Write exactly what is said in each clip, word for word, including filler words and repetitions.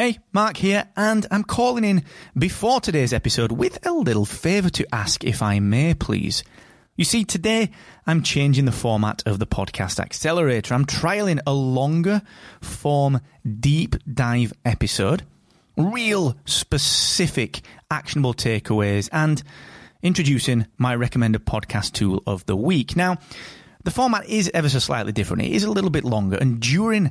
Hey, Mark here, and I'm calling in before today's episode with a little favour to ask, if I may, please. You see, today I'm changing the format of the Podcast Accelerator. I'm trialling a longer form deep dive episode, real specific actionable takeaways, and introducing my recommended podcast tool of the week. Now, the format is ever so slightly different. It is a little bit longer, and during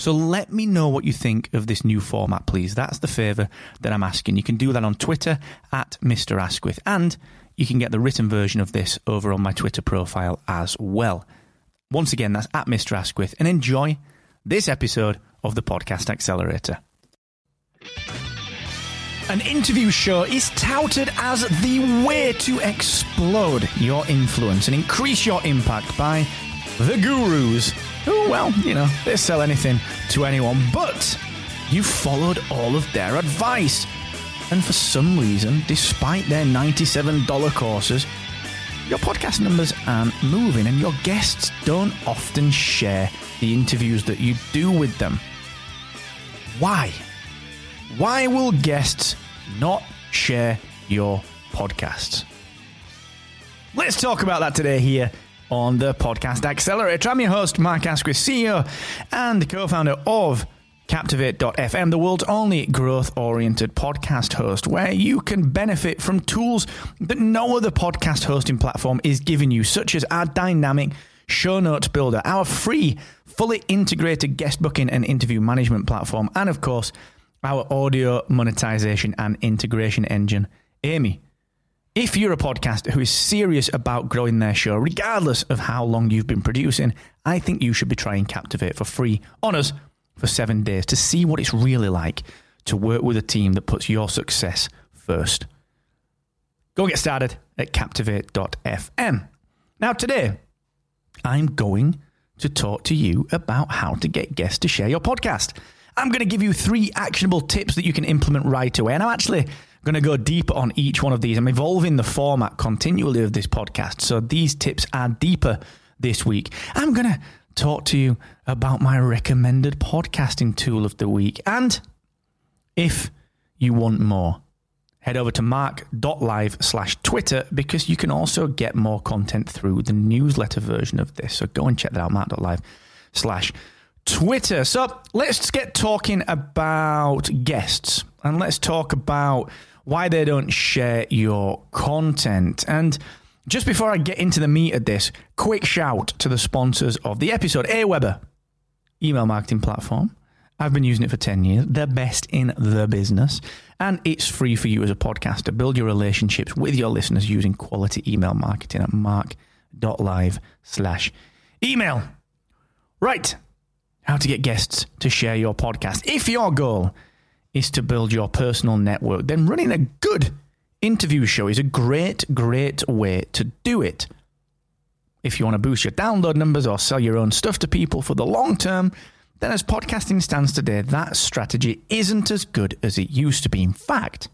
So let me know what you think of this new format, please. That's the favour that I'm asking. You can do that on Twitter at Mister Asquith, and you can get the written version of this over on my Twitter profile as well. Once again, that's at Mister Asquith, and enjoy this episode of the Podcast Accelerator. An interview show is touted as the way to explode your influence and increase your impact by the gurus, who, well, you know, they sell anything to anyone, but you followed all of their advice. And for some reason, despite their ninety-seven dollars courses, your podcast numbers aren't moving, and your guests don't often share the interviews that you do with them. Why? Why will guests not share your podcasts? Let's talk about that today here on the Podcast Accelerator. I'm your host, Mark Asquith, C E O and co-founder of Captivate dot f m, the world's only growth-oriented podcast host, where you can benefit from tools that no other podcast hosting platform is giving you, such as our dynamic show notes builder, our free, fully integrated guest booking and interview management platform, and of course, our audio monetization and integration engine, Amy. If you're a podcaster who is serious about growing their show, regardless of how long you've been producing, I think you should be trying Captivate for free on us for seven days to see what it's really like to work with a team that puts your success first. Go get started at Captivate dot f m. Now today, I'm going to talk to you about how to get guests to share your podcast. I'm going to give you three actionable tips that you can implement right away. And I'm actually going to go deeper on each one of these. I'm evolving the format continually of this podcast, so these tips are deeper this week. I'm going to talk to you about my recommended podcasting tool of the week. And if you want more, head over to mark dot live slash Twitter, because you can also get more content through the newsletter version of this. So go and check that out, mark dot live slash Twitter. So let's get talking about guests, and let's talk about why they don't share your content. And just before I get into the meat of this, quick shout to the sponsors of the episode. AWeber, email marketing platform. I've been using it for ten years. They're best in the business. And it's free for you as a podcaster. Build your relationships with your listeners using quality email marketing at mark dot live slash email. Right. How to get guests to share your podcast. If your goal is to build your personal network, then running a good interview show is a great, great way to do it. If you want to boost your download numbers or sell your own stuff to people for the long term, then as podcasting stands today, that strategy isn't as good as it used to be. In fact,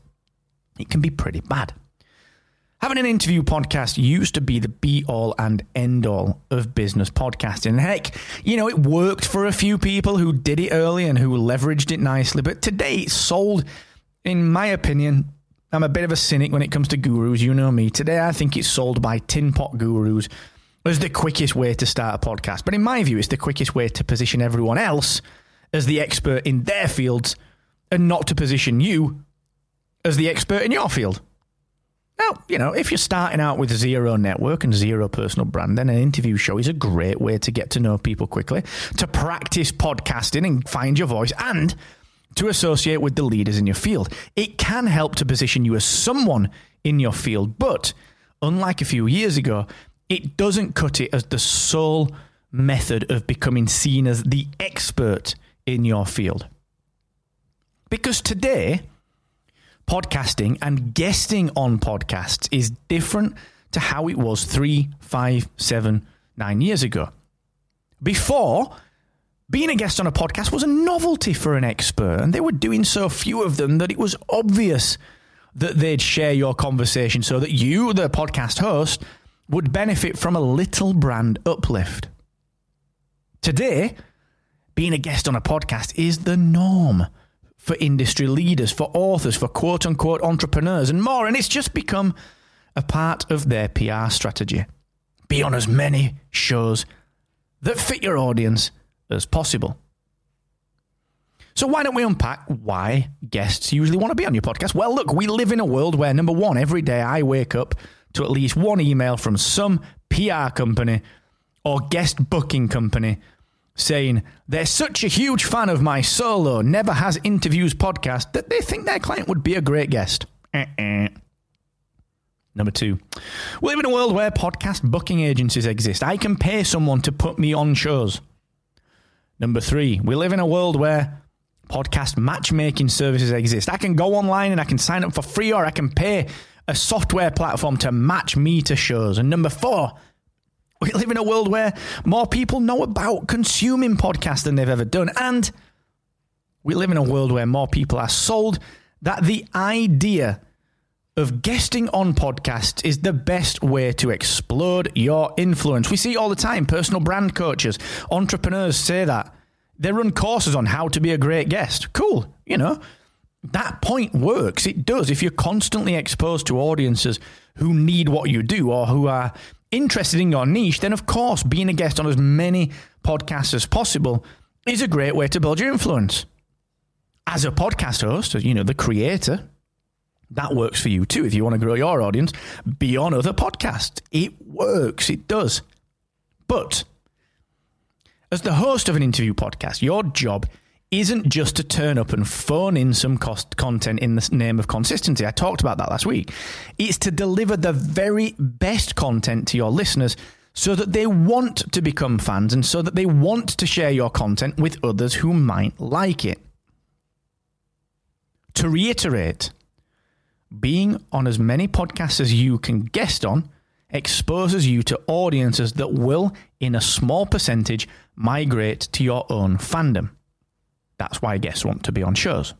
it can be pretty bad. Having an interview podcast used to be the be-all and end-all of business podcasting. And heck, you know, it worked for a few people who did it early and who leveraged it nicely, but today it's sold, in my opinion. I'm a bit of a cynic when it comes to gurus. You know me. Today, I think it's sold by tin pot gurus as the quickest way to start a podcast. But in my view, it's the quickest way to position everyone else as the expert in their fields, and not to position you as the expert in your field. Now, you know, if you're starting out with zero network and zero personal brand, then an interview show is a great way to get to know people quickly, to practice podcasting and find your voice, and to associate with the leaders in your field. It can help to position you as someone in your field, but unlike a few years ago, it doesn't cut it as the sole method of becoming seen as the expert in your field. Because today, podcasting and guesting on podcasts is different to how it was three, five, seven, nine years ago. Before, being a guest on a podcast was a novelty for an expert, and they were doing so few of them that it was obvious that they'd share your conversation so that you, the podcast host, would benefit from a little brand uplift. Today, being a guest on a podcast is the norm for industry leaders, for authors, for quote-unquote entrepreneurs and more, and it's just become a part of their P R strategy. Be on as many shows that fit your audience as possible. So why don't we unpack why guests usually want to be on your podcast? Well, look, we live in a world where, number one, every day I wake up to at least one email from some P R company or guest booking company saying they're such a huge fan of my solo, never has interviews podcast that they think their client would be a great guest. Uh-uh. Number two, we live in a world where podcast booking agencies exist. I can pay someone to put me on shows. Number three, we live in a world where podcast matchmaking services exist. I can go online and I can sign up for free, or I can pay a software platform to match me to shows. And number four, we live in a world where more people know about consuming podcasts than they've ever done. And we live in a world where more people are sold that the idea of guesting on podcasts is the best way to explode your influence. We see all the time personal brand coaches, entrepreneurs say that. They run courses on how to be a great guest. Cool, you know. That point works. It does. If you're constantly exposed to audiences who need what you do or who are interested in your niche, then of course being a guest on as many podcasts as possible is a great way to build your influence. As a podcast host, you know, the creator, that works for you too. If you want to grow your audience, be on other podcasts. It works. It does. But as the host of an interview podcast, your job isn't just to turn up and phone in some cost content in the name of consistency. I talked about that last week. It's to deliver the very best content to your listeners so that they want to become fans and so that they want to share your content with others who might like it. To reiterate, being on as many podcasts as you can guest on exposes you to audiences that will, in a small percentage, migrate to your own fandom. That's why guests want to be on shows.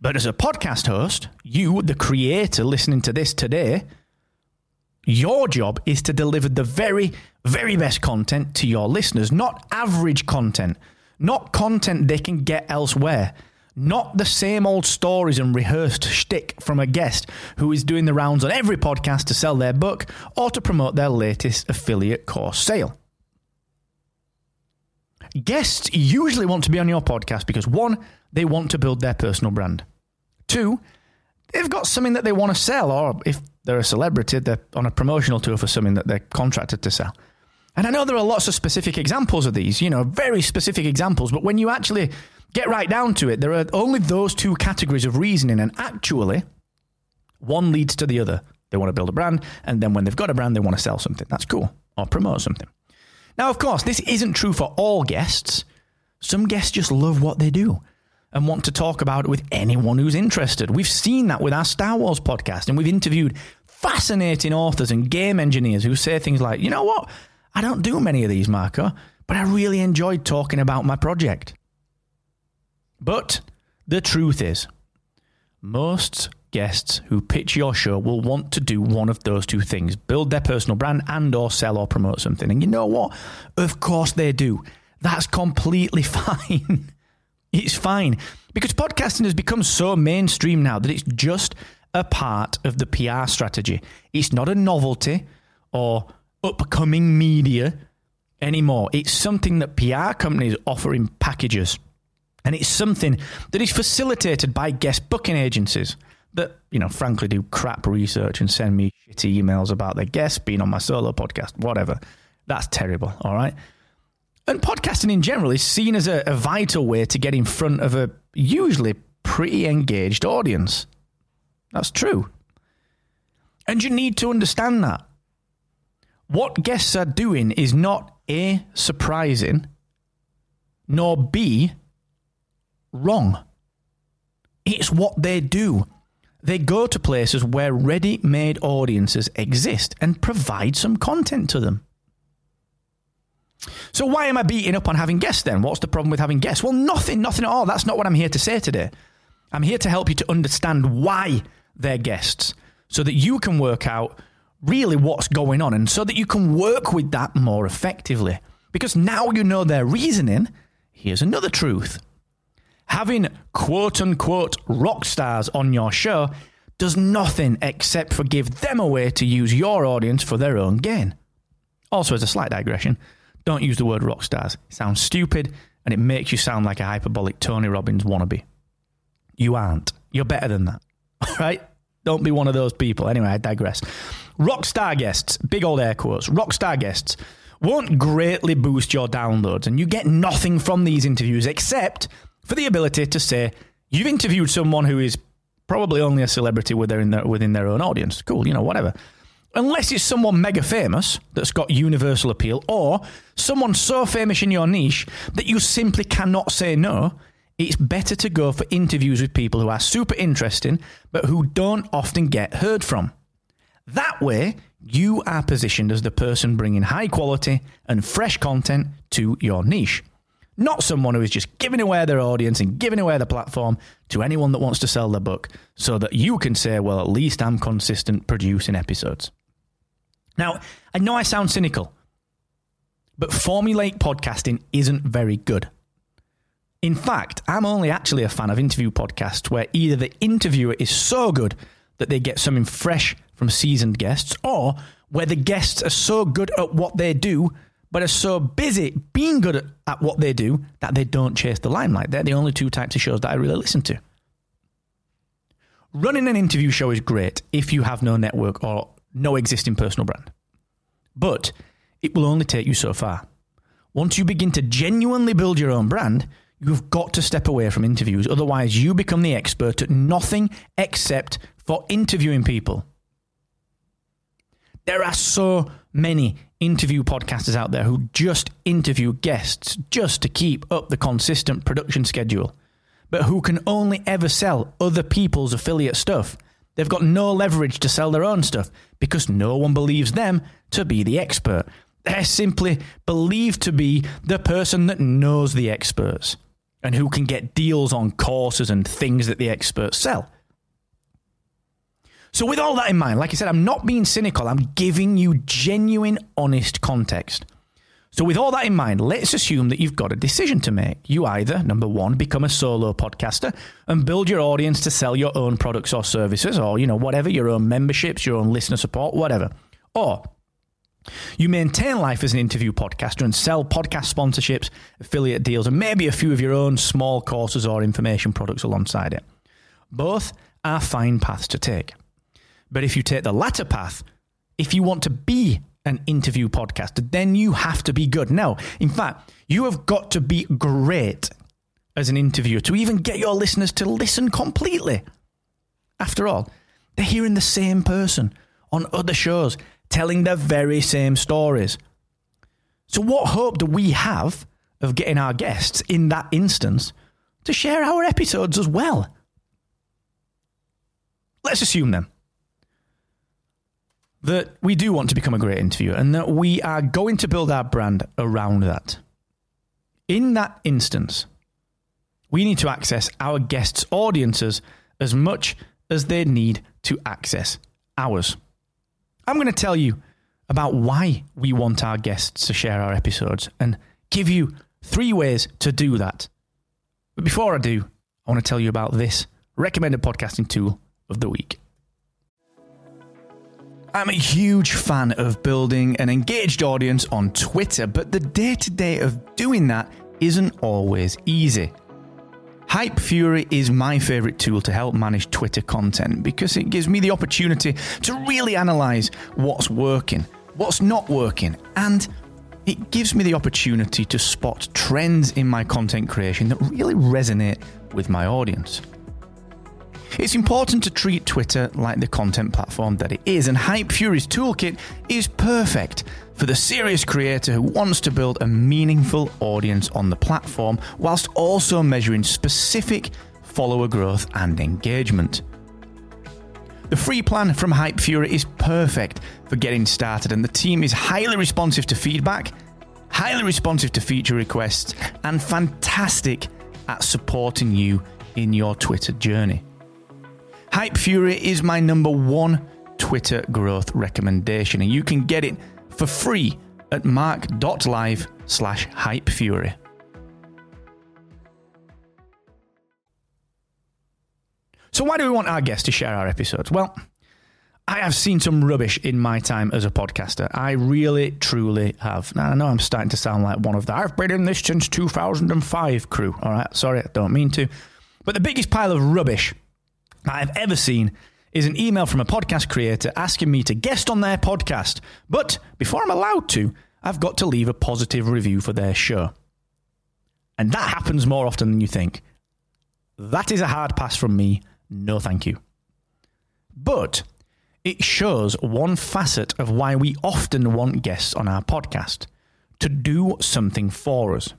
But as a podcast host, you, the creator listening to this today, your job is to deliver the very, very best content to your listeners, not average content, not content they can get elsewhere, not the same old stories and rehearsed shtick from a guest who is doing the rounds on every podcast to sell their book or to promote their latest affiliate course sale. Guests usually want to be on your podcast because one, they want to build their personal brand. Two, they've got something that they want to sell, or if they're a celebrity, they're on a promotional tour for something that they're contracted to sell. And I know there are lots of specific examples of these, you know, very specific examples, but when you actually get right down to it, there are only those two categories of reasoning, and actually, one leads to the other. They want to build a brand, and then when they've got a brand, they want to sell something. That's cool. Or promote something. Now, of course, this isn't true for all guests. Some guests just love what they do and want to talk about it with anyone who's interested. We've seen that with our Star Wars podcast, and we've interviewed fascinating authors and game engineers who say things like, you know what, I don't do many of these, Marco, but I really enjoyed talking about my project. But the truth is, most guests who pitch your show will want to do one of those two things, build their personal brand and or sell or promote something. And you know what? Of course they do. That's completely fine. It's fine. Because podcasting has become so mainstream now that it's just a part of the P R strategy. It's not a novelty or upcoming media anymore. It's something that P R companies offer in packages. And it's something that is facilitated by guest booking agencies that, you know, frankly do crap research and send me shitty emails about their guests being on my solo podcast, whatever. That's terrible, all right? And podcasting in general is seen as a, a vital way to get in front of a usually pretty engaged audience. That's true. And you need to understand that. What guests are doing is not A, surprising, nor B, wrong. It's what they do. They go to places where ready-made audiences exist and provide some content to them. So why am I beating up on having guests then? What's the problem with having guests? Well, nothing, nothing at all. That's not what I'm here to say today. I'm here to help you to understand why they're guests so that you can work out really what's going on and so that you can work with that more effectively. Because now you know their reasoning, here's another truth. Having quote-unquote rock stars on your show does nothing except for give them a way to use your audience for their own gain. Also, as a slight digression, don't use the word rock stars. It sounds stupid, and it makes you sound like a hyperbolic Tony Robbins wannabe. You aren't. You're better than that, right? Don't be one of those people. Anyway, I digress. Rock star guests, big old air quotes, rock star guests won't greatly boost your downloads, and you get nothing from these interviews except for the ability to say, you've interviewed someone who is probably only a celebrity within their, within their own audience. Cool, you know, whatever. Unless it's someone mega famous that's got universal appeal, or someone so famous in your niche that you simply cannot say no, it's better to go for interviews with people who are super interesting, but who don't often get heard from. That way, you are positioned as the person bringing high quality and fresh content to your niche. Not someone who is just giving away their audience and giving away the platform to anyone that wants to sell their book so that you can say, well, at least I'm consistent producing episodes. Now, I know I sound cynical, but formulaic podcasting isn't very good. In fact, I'm only actually a fan of interview podcasts where either the interviewer is so good that they get something fresh from seasoned guests, or where the guests are so good at what they do, but are so busy being good at, at what they do that they don't chase the limelight. They're the only two types of shows that I really listen to. Running an interview show is great if you have no network or no existing personal brand, but it will only take you so far. Once you begin to genuinely build your own brand, you've got to step away from interviews. Otherwise, you become the expert at nothing except for interviewing people. There are so many interview podcasters out there who just interview guests just to keep up the consistent production schedule, but who can only ever sell other people's affiliate stuff. They've got no leverage to sell their own stuff because no one believes them to be the expert. They're simply believed to be the person that knows the experts and who can get deals on courses and things that the experts sell. So with all that in mind, like I said, I'm not being cynical. I'm giving you genuine, honest context. So with all that in mind, let's assume that you've got a decision to make. You either, number one, become a solo podcaster and build your audience to sell your own products or services or, you know, whatever, your own memberships, your own listener support, whatever. Or you maintain life as an interview podcaster and sell podcast sponsorships, affiliate deals, and maybe a few of your own small courses or information products alongside it. Both are fine paths to take. But if you take the latter path, if you want to be an interview podcaster, then you have to be good. Now, in fact, you have got to be great as an interviewer to even get your listeners to listen completely. After all, they're hearing the same person on other shows telling the very same stories. So what hope do we have of getting our guests in that instance to share our episodes as well? Let's assume then that we do want to become a great interviewer and that we are going to build our brand around that. In that instance, we need to access our guests' audiences as much as they need to access ours. I'm going to tell you about why we want our guests to share our episodes and give you three ways to do that. But before I do, I want to tell you about this recommended podcasting tool of the week. I'm a huge fan of building an engaged audience on Twitter, but the day-to-day of doing that isn't always easy. HypeFury is my favorite tool to help manage Twitter content because it gives me the opportunity to really analyze what's working, what's not working, and it gives me the opportunity to spot trends in my content creation that really resonate with my audience. It's important to treat Twitter like the content platform that it is, and HypeFury's toolkit is perfect for the serious creator who wants to build a meaningful audience on the platform whilst also measuring specific follower growth and engagement. The free plan from HypeFury is perfect for getting started, and the team is highly responsive to feedback, highly responsive to feature requests, and fantastic at supporting you in your Twitter journey. HypeFury is my number one Twitter growth recommendation, and you can get it for free at mark.live slash HypeFury. So why do we want our guests to share our episodes? Well, I have seen some rubbish in my time as a podcaster. I really, truly have. Now, I know I'm starting to sound like one of the I've been in this since two thousand five crew. All right, sorry, I don't mean to. But the biggest pile of rubbish that I've ever seen is an email from a podcast creator asking me to guest on their podcast. But before I'm allowed to, I've got to leave a positive review for their show. And that happens more often than you think. That is a hard pass from me. No, thank you. But it shows one facet of why we often want guests on our podcast, to do something for us.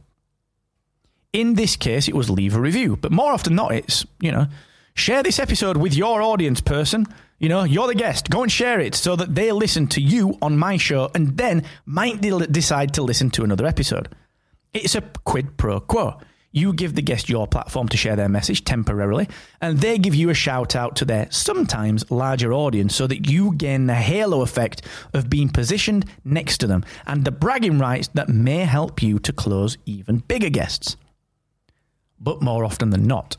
In this case, it was leave a review, but more often than not, it's, you know, share this episode with your audience person. You know, you're the guest. Go and share it so that they listen to you on my show and then might decide to listen to another episode. It's a quid pro quo. You give the guest your platform to share their message temporarily, and they give you a shout out to their sometimes larger audience so that you gain the halo effect of being positioned next to them and the bragging rights that may help you to close even bigger guests. But more often than not,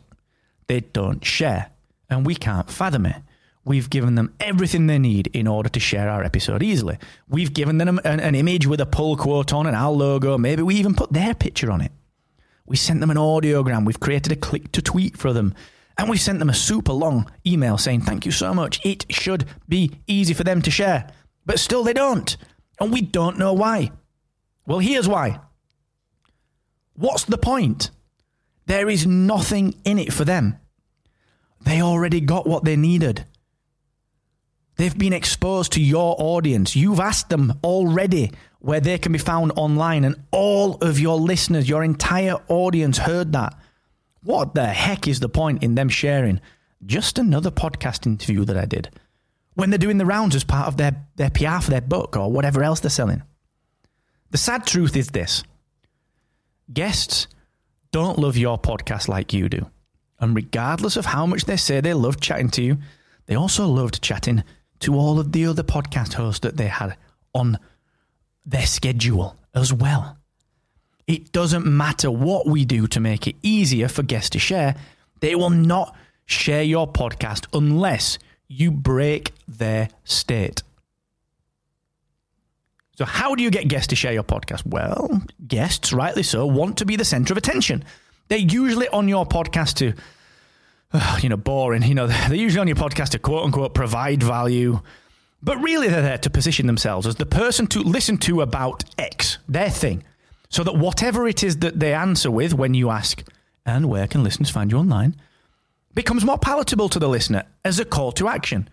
they don't share, and we can't fathom it. We've given them everything they need in order to share our episode easily. We've given them an, an image with a pull quote on and our logo. Maybe we even put their picture on it. We sent them an audiogram. We've created a click to tweet for them. And we sent them a super long email saying, thank you so much. It should be easy for them to share. But still they don't. And we don't know why. Well, here's why. What's the point? There is nothing in it for them. They already got what they needed. They've been exposed to your audience. You've asked them already where they can be found online, and all of your listeners, your entire audience heard that. What the heck is the point in them sharing? Just another podcast interview that I did when they're doing the rounds as part of their, their P R for their book or whatever else they're selling. The sad truth is this. Guests don't love your podcast like you do. And regardless of how much they say they loved chatting to you, they also loved chatting to all of the other podcast hosts that they had on their schedule as well. It doesn't matter what we do to make it easier for guests to share. They will not share your podcast unless you break their state. So how do you get guests to share your podcast? Well, guests, rightly so, want to be the center of attention. They're usually on your podcast to, uh, you know, boring, you know, they're usually on your podcast to quote unquote provide value. But really, they're there to position themselves as the person to listen to about X, their thing, so that whatever it is that they answer with when you ask, and where can listeners find you online, becomes more palatable to the listener as a call to action,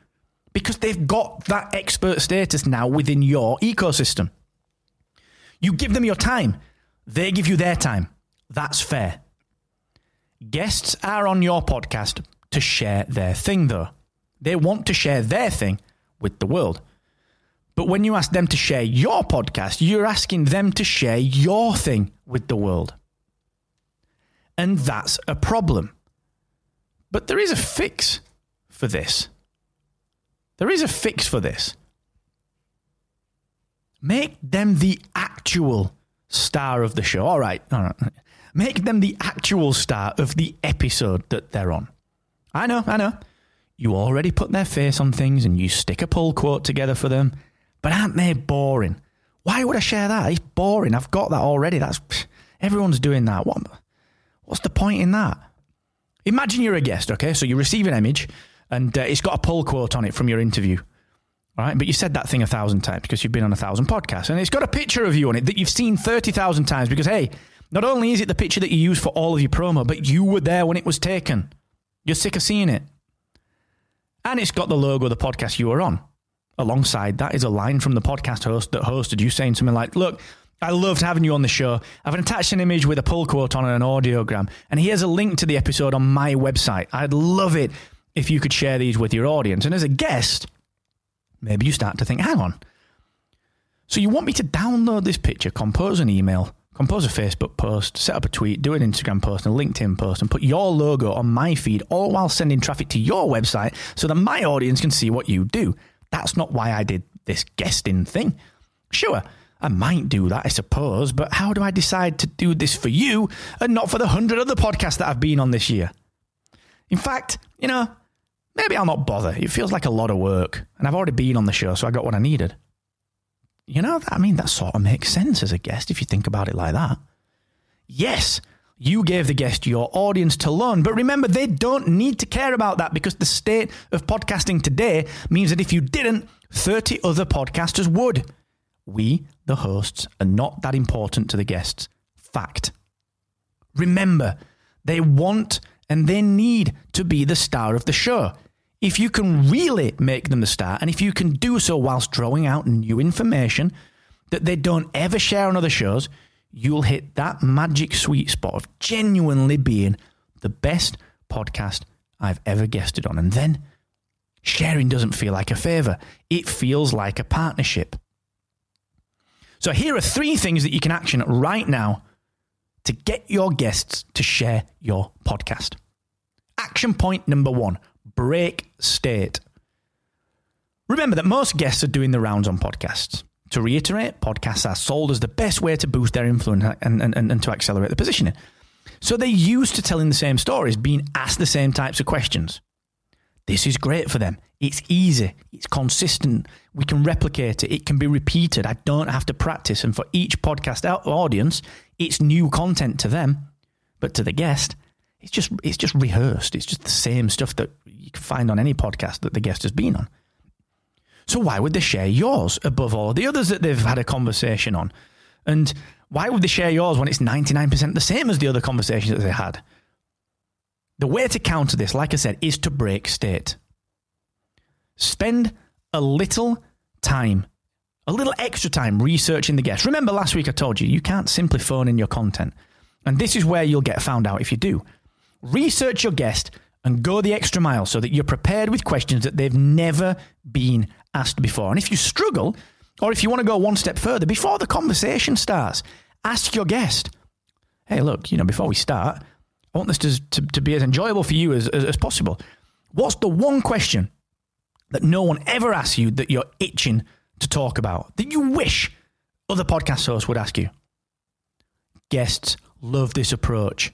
because they've got that expert status now within your ecosystem. You give them your time. They give you their time. That's fair. Guests are on your podcast to share their thing, though. They want to share their thing with the world. But when you ask them to share your podcast, you're asking them to share your thing with the world. And that's a problem. But there is a fix for this. There is a fix for this. Make them the actual star of the show. All right, all right. Make them the actual star of the episode that they're on. I know, I know. You already put their face on things and you stick a pull quote together for them. But aren't they boring? Why would I share that? It's boring. I've got that already. That's everyone's doing that. What, what's the point in that? Imagine you're a guest, okay? So you receive an image and uh, it's got a pull quote on it from your interview. All right? But you said that thing a thousand times because you've been on a thousand podcasts. And it's got a picture of you on it that you've seen thirty thousand times because, hey, not only is it the picture that you use for all of your promo, but you were there when it was taken. You're sick of seeing it. And it's got the logo of the podcast you were on. Alongside that is a line from the podcast host that hosted you saying something like, look, I loved having you on the show. I've attached an image with a pull quote on and an audiogram. And here's a link to the episode on my website. I'd love it if you could share these with your audience. And as a guest, maybe you start to think, hang on. So you want me to download this picture, compose an email, compose a Facebook post, set up a tweet, do an Instagram post and a LinkedIn post and put your logo on my feed, all while sending traffic to your website so that my audience can see what you do. That's not why I did this guesting thing. Sure, I might do that, I suppose, but how do I decide to do this for you and not for the hundred other podcasts that I've been on this year? In fact, you know, maybe I'll not bother. It feels like a lot of work and I've already been on the show, so I got what I needed. You know, I mean, that sort of makes sense as a guest if you think about it like that. Yes, you gave the guest your audience to learn, but remember, they don't need to care about that because the state of podcasting today means that if you didn't, thirty other podcasters would. We, the hosts, are not that important to the guests. Fact. Remember, they want and they need to be the star of the show. If you can really make them the star, and if you can do so whilst drawing out new information that they don't ever share on other shows, you'll hit that magic sweet spot of genuinely being the best podcast I've ever guested on. And then sharing doesn't feel like a favor. It feels like a partnership. So here are three things that you can action right now to get your guests to share your podcast. Action point number one. Break state. Remember that most guests are doing the rounds on podcasts. To reiterate, podcasts are sold as the best way to boost their influence and, and, and, and to accelerate the positioning. So they're used to telling the same stories, being asked the same types of questions. This is great for them. It's easy. It's consistent. We can replicate it. It can be repeated. I don't have to practice. And for each podcast audience, it's new content to them. But to the guest, It's just it's just rehearsed. It's just the same stuff that you can find on any podcast that the guest has been on. So why would they share yours above all the others that they've had a conversation on? And why would they share yours when it's ninety-nine percent the same as the other conversations that they had? The way to counter this, like I said, is to break state. Spend a little time, a little extra time researching the guest. Remember last week I told you, you can't simply phone in your content. And this is where you'll get found out if you do. Research your guest and go the extra mile so that you're prepared with questions that they've never been asked before. And if you struggle, or if you want to go one step further, before the conversation starts, ask your guest, hey, look, you know, before we start, I want this to, to, to be as enjoyable for you as, as, as possible. What's the one question that no one ever asks you that you're itching to talk about, that you wish other podcast hosts would ask you? Guests love this approach.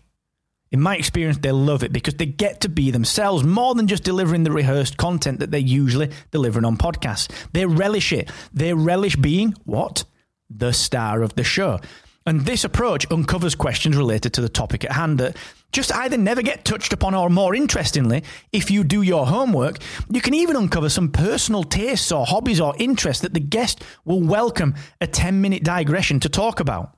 In my experience, they love it because they get to be themselves more than just delivering the rehearsed content that they're usually delivering on podcasts. They relish it. They relish being, what? The star of the show. And this approach uncovers questions related to the topic at hand that just either never get touched upon or, more interestingly, if you do your homework, you can even uncover some personal tastes or hobbies or interests that the guest will welcome a ten-minute digression to talk about.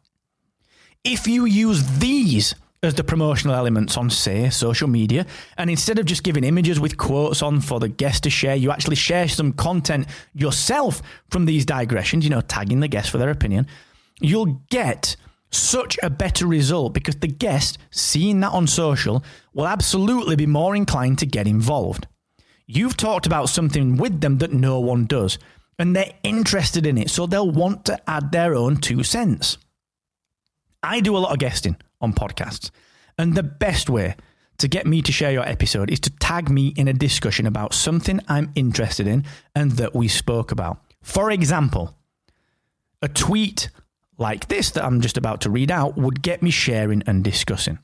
If you use these as the promotional elements on, say, social media, and instead of just giving images with quotes on for the guest to share, you actually share some content yourself from these digressions, you know, tagging the guest for their opinion, you'll get such a better result because the guest, seeing that on social, will absolutely be more inclined to get involved. You've talked about something with them that no one does, and they're interested in it, so they'll want to add their own two cents. I do a lot of guesting on podcasts, and the best way to get me to share your episode is to tag me in a discussion about something I'm interested in and that we spoke about. For example, a tweet like this that I'm just about to read out would get me sharing and discussing.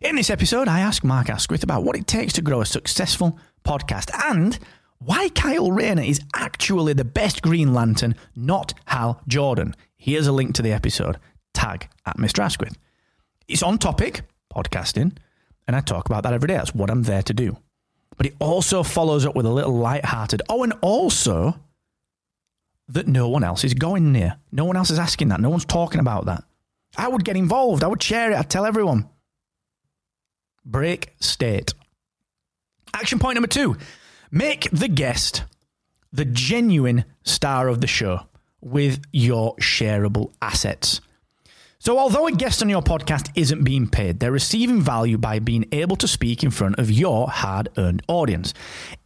In this episode, I asked Mark Asquith about what it takes to grow a successful podcast and why Kyle Rayner is actually the best Green Lantern, not Hal Jordan. Here's a link to the episode. Tag at Mister Asquith. It's on topic, podcasting, and I talk about that every day. That's what I'm there to do. But it also follows up with a little lighthearted, oh, and also that no one else is going near. No one else is asking that. No one's talking about that. I would get involved. I would share it. I'd tell everyone. Break state. Action point number two. Make the guest the genuine star of the show with your shareable assets. So although a guest on your podcast isn't being paid, they're receiving value by being able to speak in front of your hard-earned audience.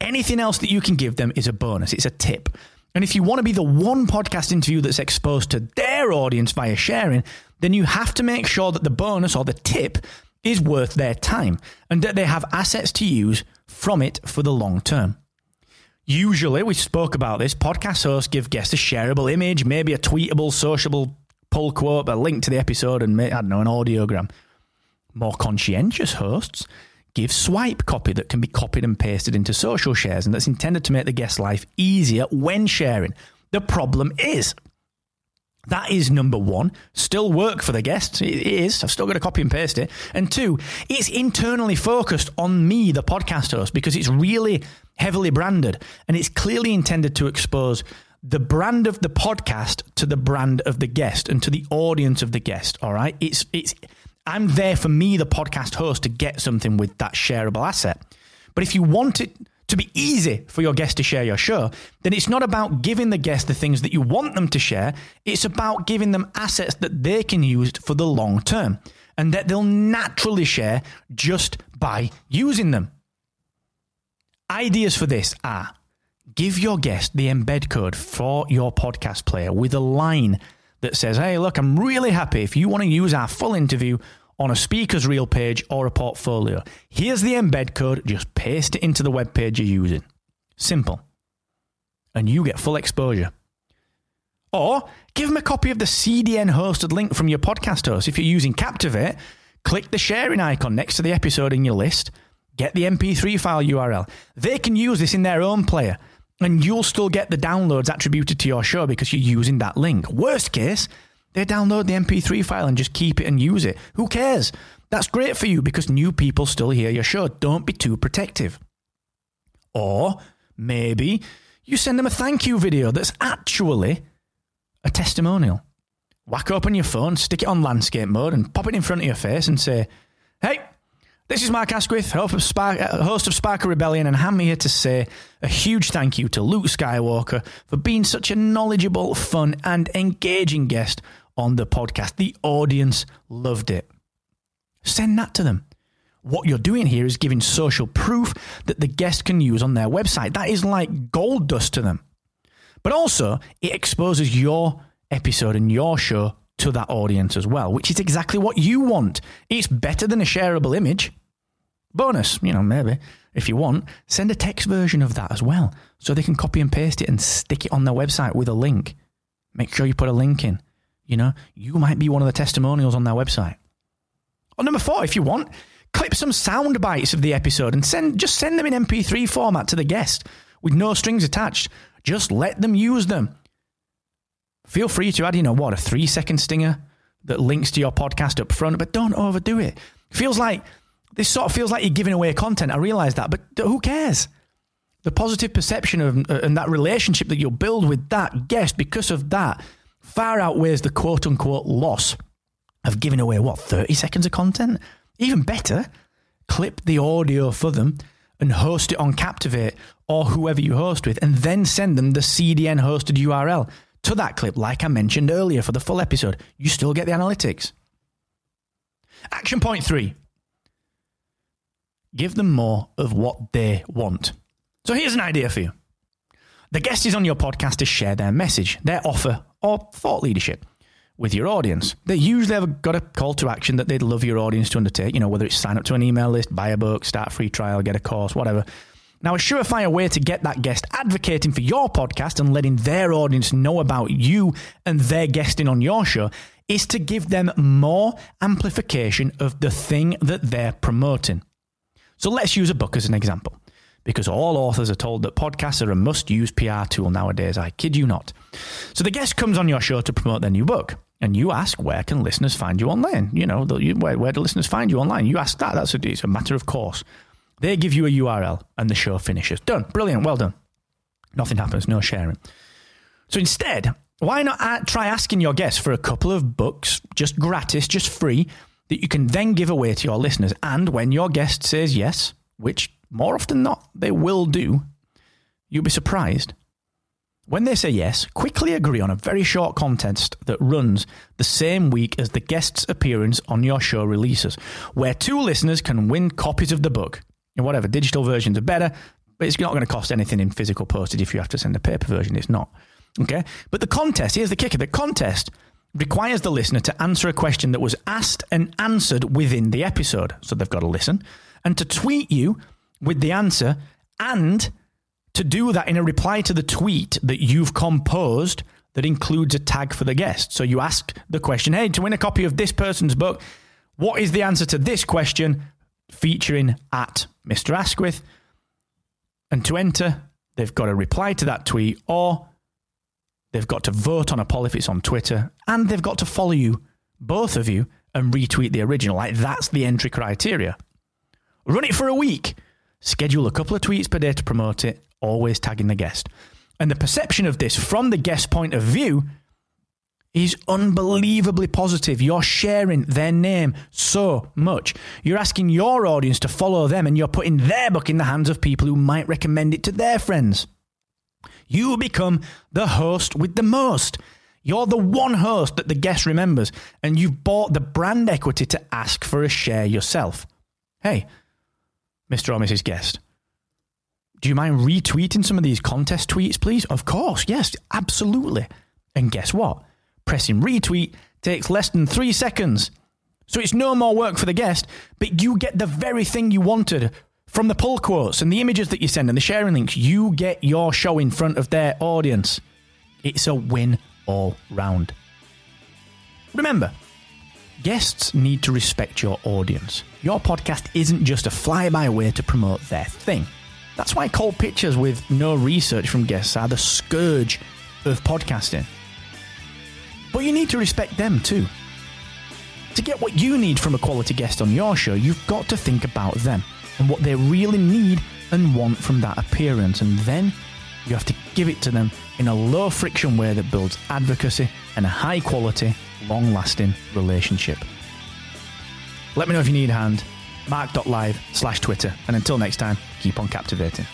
Anything else that you can give them is a bonus. It's a tip. And if you want to be the one podcast interview that's exposed to their audience via sharing, then you have to make sure that the bonus or the tip is worth their time and that they have assets to use from it for the long term. Usually, we spoke about this, podcast hosts give guests a shareable image, maybe a tweetable, sociable pull quote, a link to the episode, and I don't know, an audiogram. More conscientious hosts give swipe copy that can be copied and pasted into social shares, and that's intended to make the guest's life easier when sharing. The problem is, that is number one, still work for the guest. It is. I've still got to copy and paste it. And two, it's internally focused on me, the podcast host, because it's really heavily branded and it's clearly intended to expose the brand of the podcast to the brand of the guest and to the audience of the guest. All right. It's, it's, I'm there for me, the podcast host, to get something with that shareable asset. But if you want it to be easy for your guest to share your show, then it's not about giving the guest the things that you want them to share. It's about giving them assets that they can use for the long term and that they'll naturally share just by using them. Ideas for this are: give your guest the embed code for your podcast player with a line that says, "Hey, look, I'm really happy if you want to use our full interview on a speaker's reel page or a portfolio. Here's the embed code. Just paste it into the web page you're using." Simple. And you get full exposure. Or give them a copy of the C D N hosted link from your podcast host. If you're using Captivate, click the sharing icon next to the episode in your list. Get the M P three file U R L. They can use this in their own player, and you'll still get the downloads attributed to your show because you're using that link. Worst case, they download the M P three file and just keep it and use it. Who cares? That's great for you because new people still hear your show. Don't be too protective. Or maybe you send them a thank you video that's actually a testimonial. Whack open your phone, stick it on landscape mode and pop it in front of your face and say, "Hey, this is Mark Asquith, host of Sparker Rebellion, and I'm here to say a huge thank you to Luke Skywalker for being such a knowledgeable, fun, and engaging guest on the podcast. The audience loved it." Send that to them. What you're doing here is giving social proof that the guest can use on their website. That is like gold dust to them. But also, it exposes your episode and your show to that audience as well, which is exactly what you want. It's better than a shareable image. Bonus, you know, maybe, if you want, send a text version of that as well so they can copy and paste it and stick it on their website with a link. Make sure you put a link in. You know, you might be one of the testimonials on their website. Or number four, if you want, clip some sound bites of the episode and send just send them in M P three format to the guest with no strings attached. Just let them use them. Feel free to add, you know what, a three-second stinger that links to your podcast up front, but don't overdo it. Feels like, this sort of feels like you're giving away content. I realize that, but who cares? The positive perception of and that relationship that you'll build with that guest because of that far outweighs the quote-unquote loss of giving away, what, thirty seconds of content? Even better, clip the audio for them and host it on Captivate or whoever you host with, and then send them the C D N-hosted U R L to that clip, like I mentioned earlier, for the full episode. You still get the analytics. Action point three. Give them more of what they want. So here's an idea for you. The guest is on your podcast to share their message, their offer, or thought leadership with your audience. They usually have got a call to action that they'd love your audience to undertake, you know, whether it's sign up to an email list, buy a book, start a free trial, get a course, whatever. Now, a surefire way to get that guest advocating for your podcast and letting their audience know about you and their guesting on your show is to give them more amplification of the thing that they're promoting. So let's use a book as an example, because all authors are told that podcasts are a must-use P R tool nowadays. I kid you not. So the guest comes on your show to promote their new book, and you ask, where can listeners find you online? You know, where, where do listeners find you online? You ask that. That's a, it's a matter of course. They give you a U R L and the show finishes. Done. Brilliant. Well done. Nothing happens. No sharing. So instead, why not try asking your guests for a couple of books, just gratis, just free, that you can then give away to your listeners. And when your guest says yes, which more often than not, they will do, you'll be surprised When they say yes, quickly agree on a very short contest that runs the same week as the guest's appearance on your show releases, where two listeners can win copies of the book. And whatever, digital versions are better, but it's not going to cost anything in physical postage if you have to send a paper version. It's not. Okay? But the contest, here's the kicker, the contest requires the listener to answer a question that was asked and answered within the episode. So they've got to listen. And to tweet you with the answer, and to do that in a reply to the tweet that you've composed that includes a tag for the guest. So you ask the question, hey, to win a copy of this person's book, what is the answer to this question featuring at Mister Asquith? And to enter, they've got to reply to that tweet, or they've got to vote on a poll if it's on Twitter, and they've got to follow you, both of you, and retweet the original. Like, that's the entry criteria. Run it for a week. Schedule a couple of tweets per day to promote it, always tagging the guest. And the perception of this from the guest point of view is unbelievably positive. You're sharing their name so much. You're asking your audience to follow them, and you're putting their book in the hands of people who might recommend it to their friends. You become the host with the most. You're the one host that the guest remembers, and you've bought the brand equity to ask for a share yourself. Hey, Mister or Missus Guest, do you mind retweeting some of these contest tweets, please? Of course, yes, absolutely. And guess what? Pressing retweet takes less than three seconds. So it's no more work for the guest, but you get the very thing you wanted from the pull quotes and the images that you send and the sharing links. You get your show in front of their audience. It's a win all round. Remember, guests need to respect your audience. Your podcast isn't just a fly-by way to promote their thing. That's why cold pictures with no research from guests are the scourge of podcasting. But you need to respect them too. To get what you need from a quality guest on your show, you've got to think about them and what they really need and want from that appearance. And then you have to give it to them in a low-friction way that builds advocacy and a high-quality, long-lasting relationship. Let me know if you need a hand. mark dot live slash Twitter. And until next time, keep on captivating.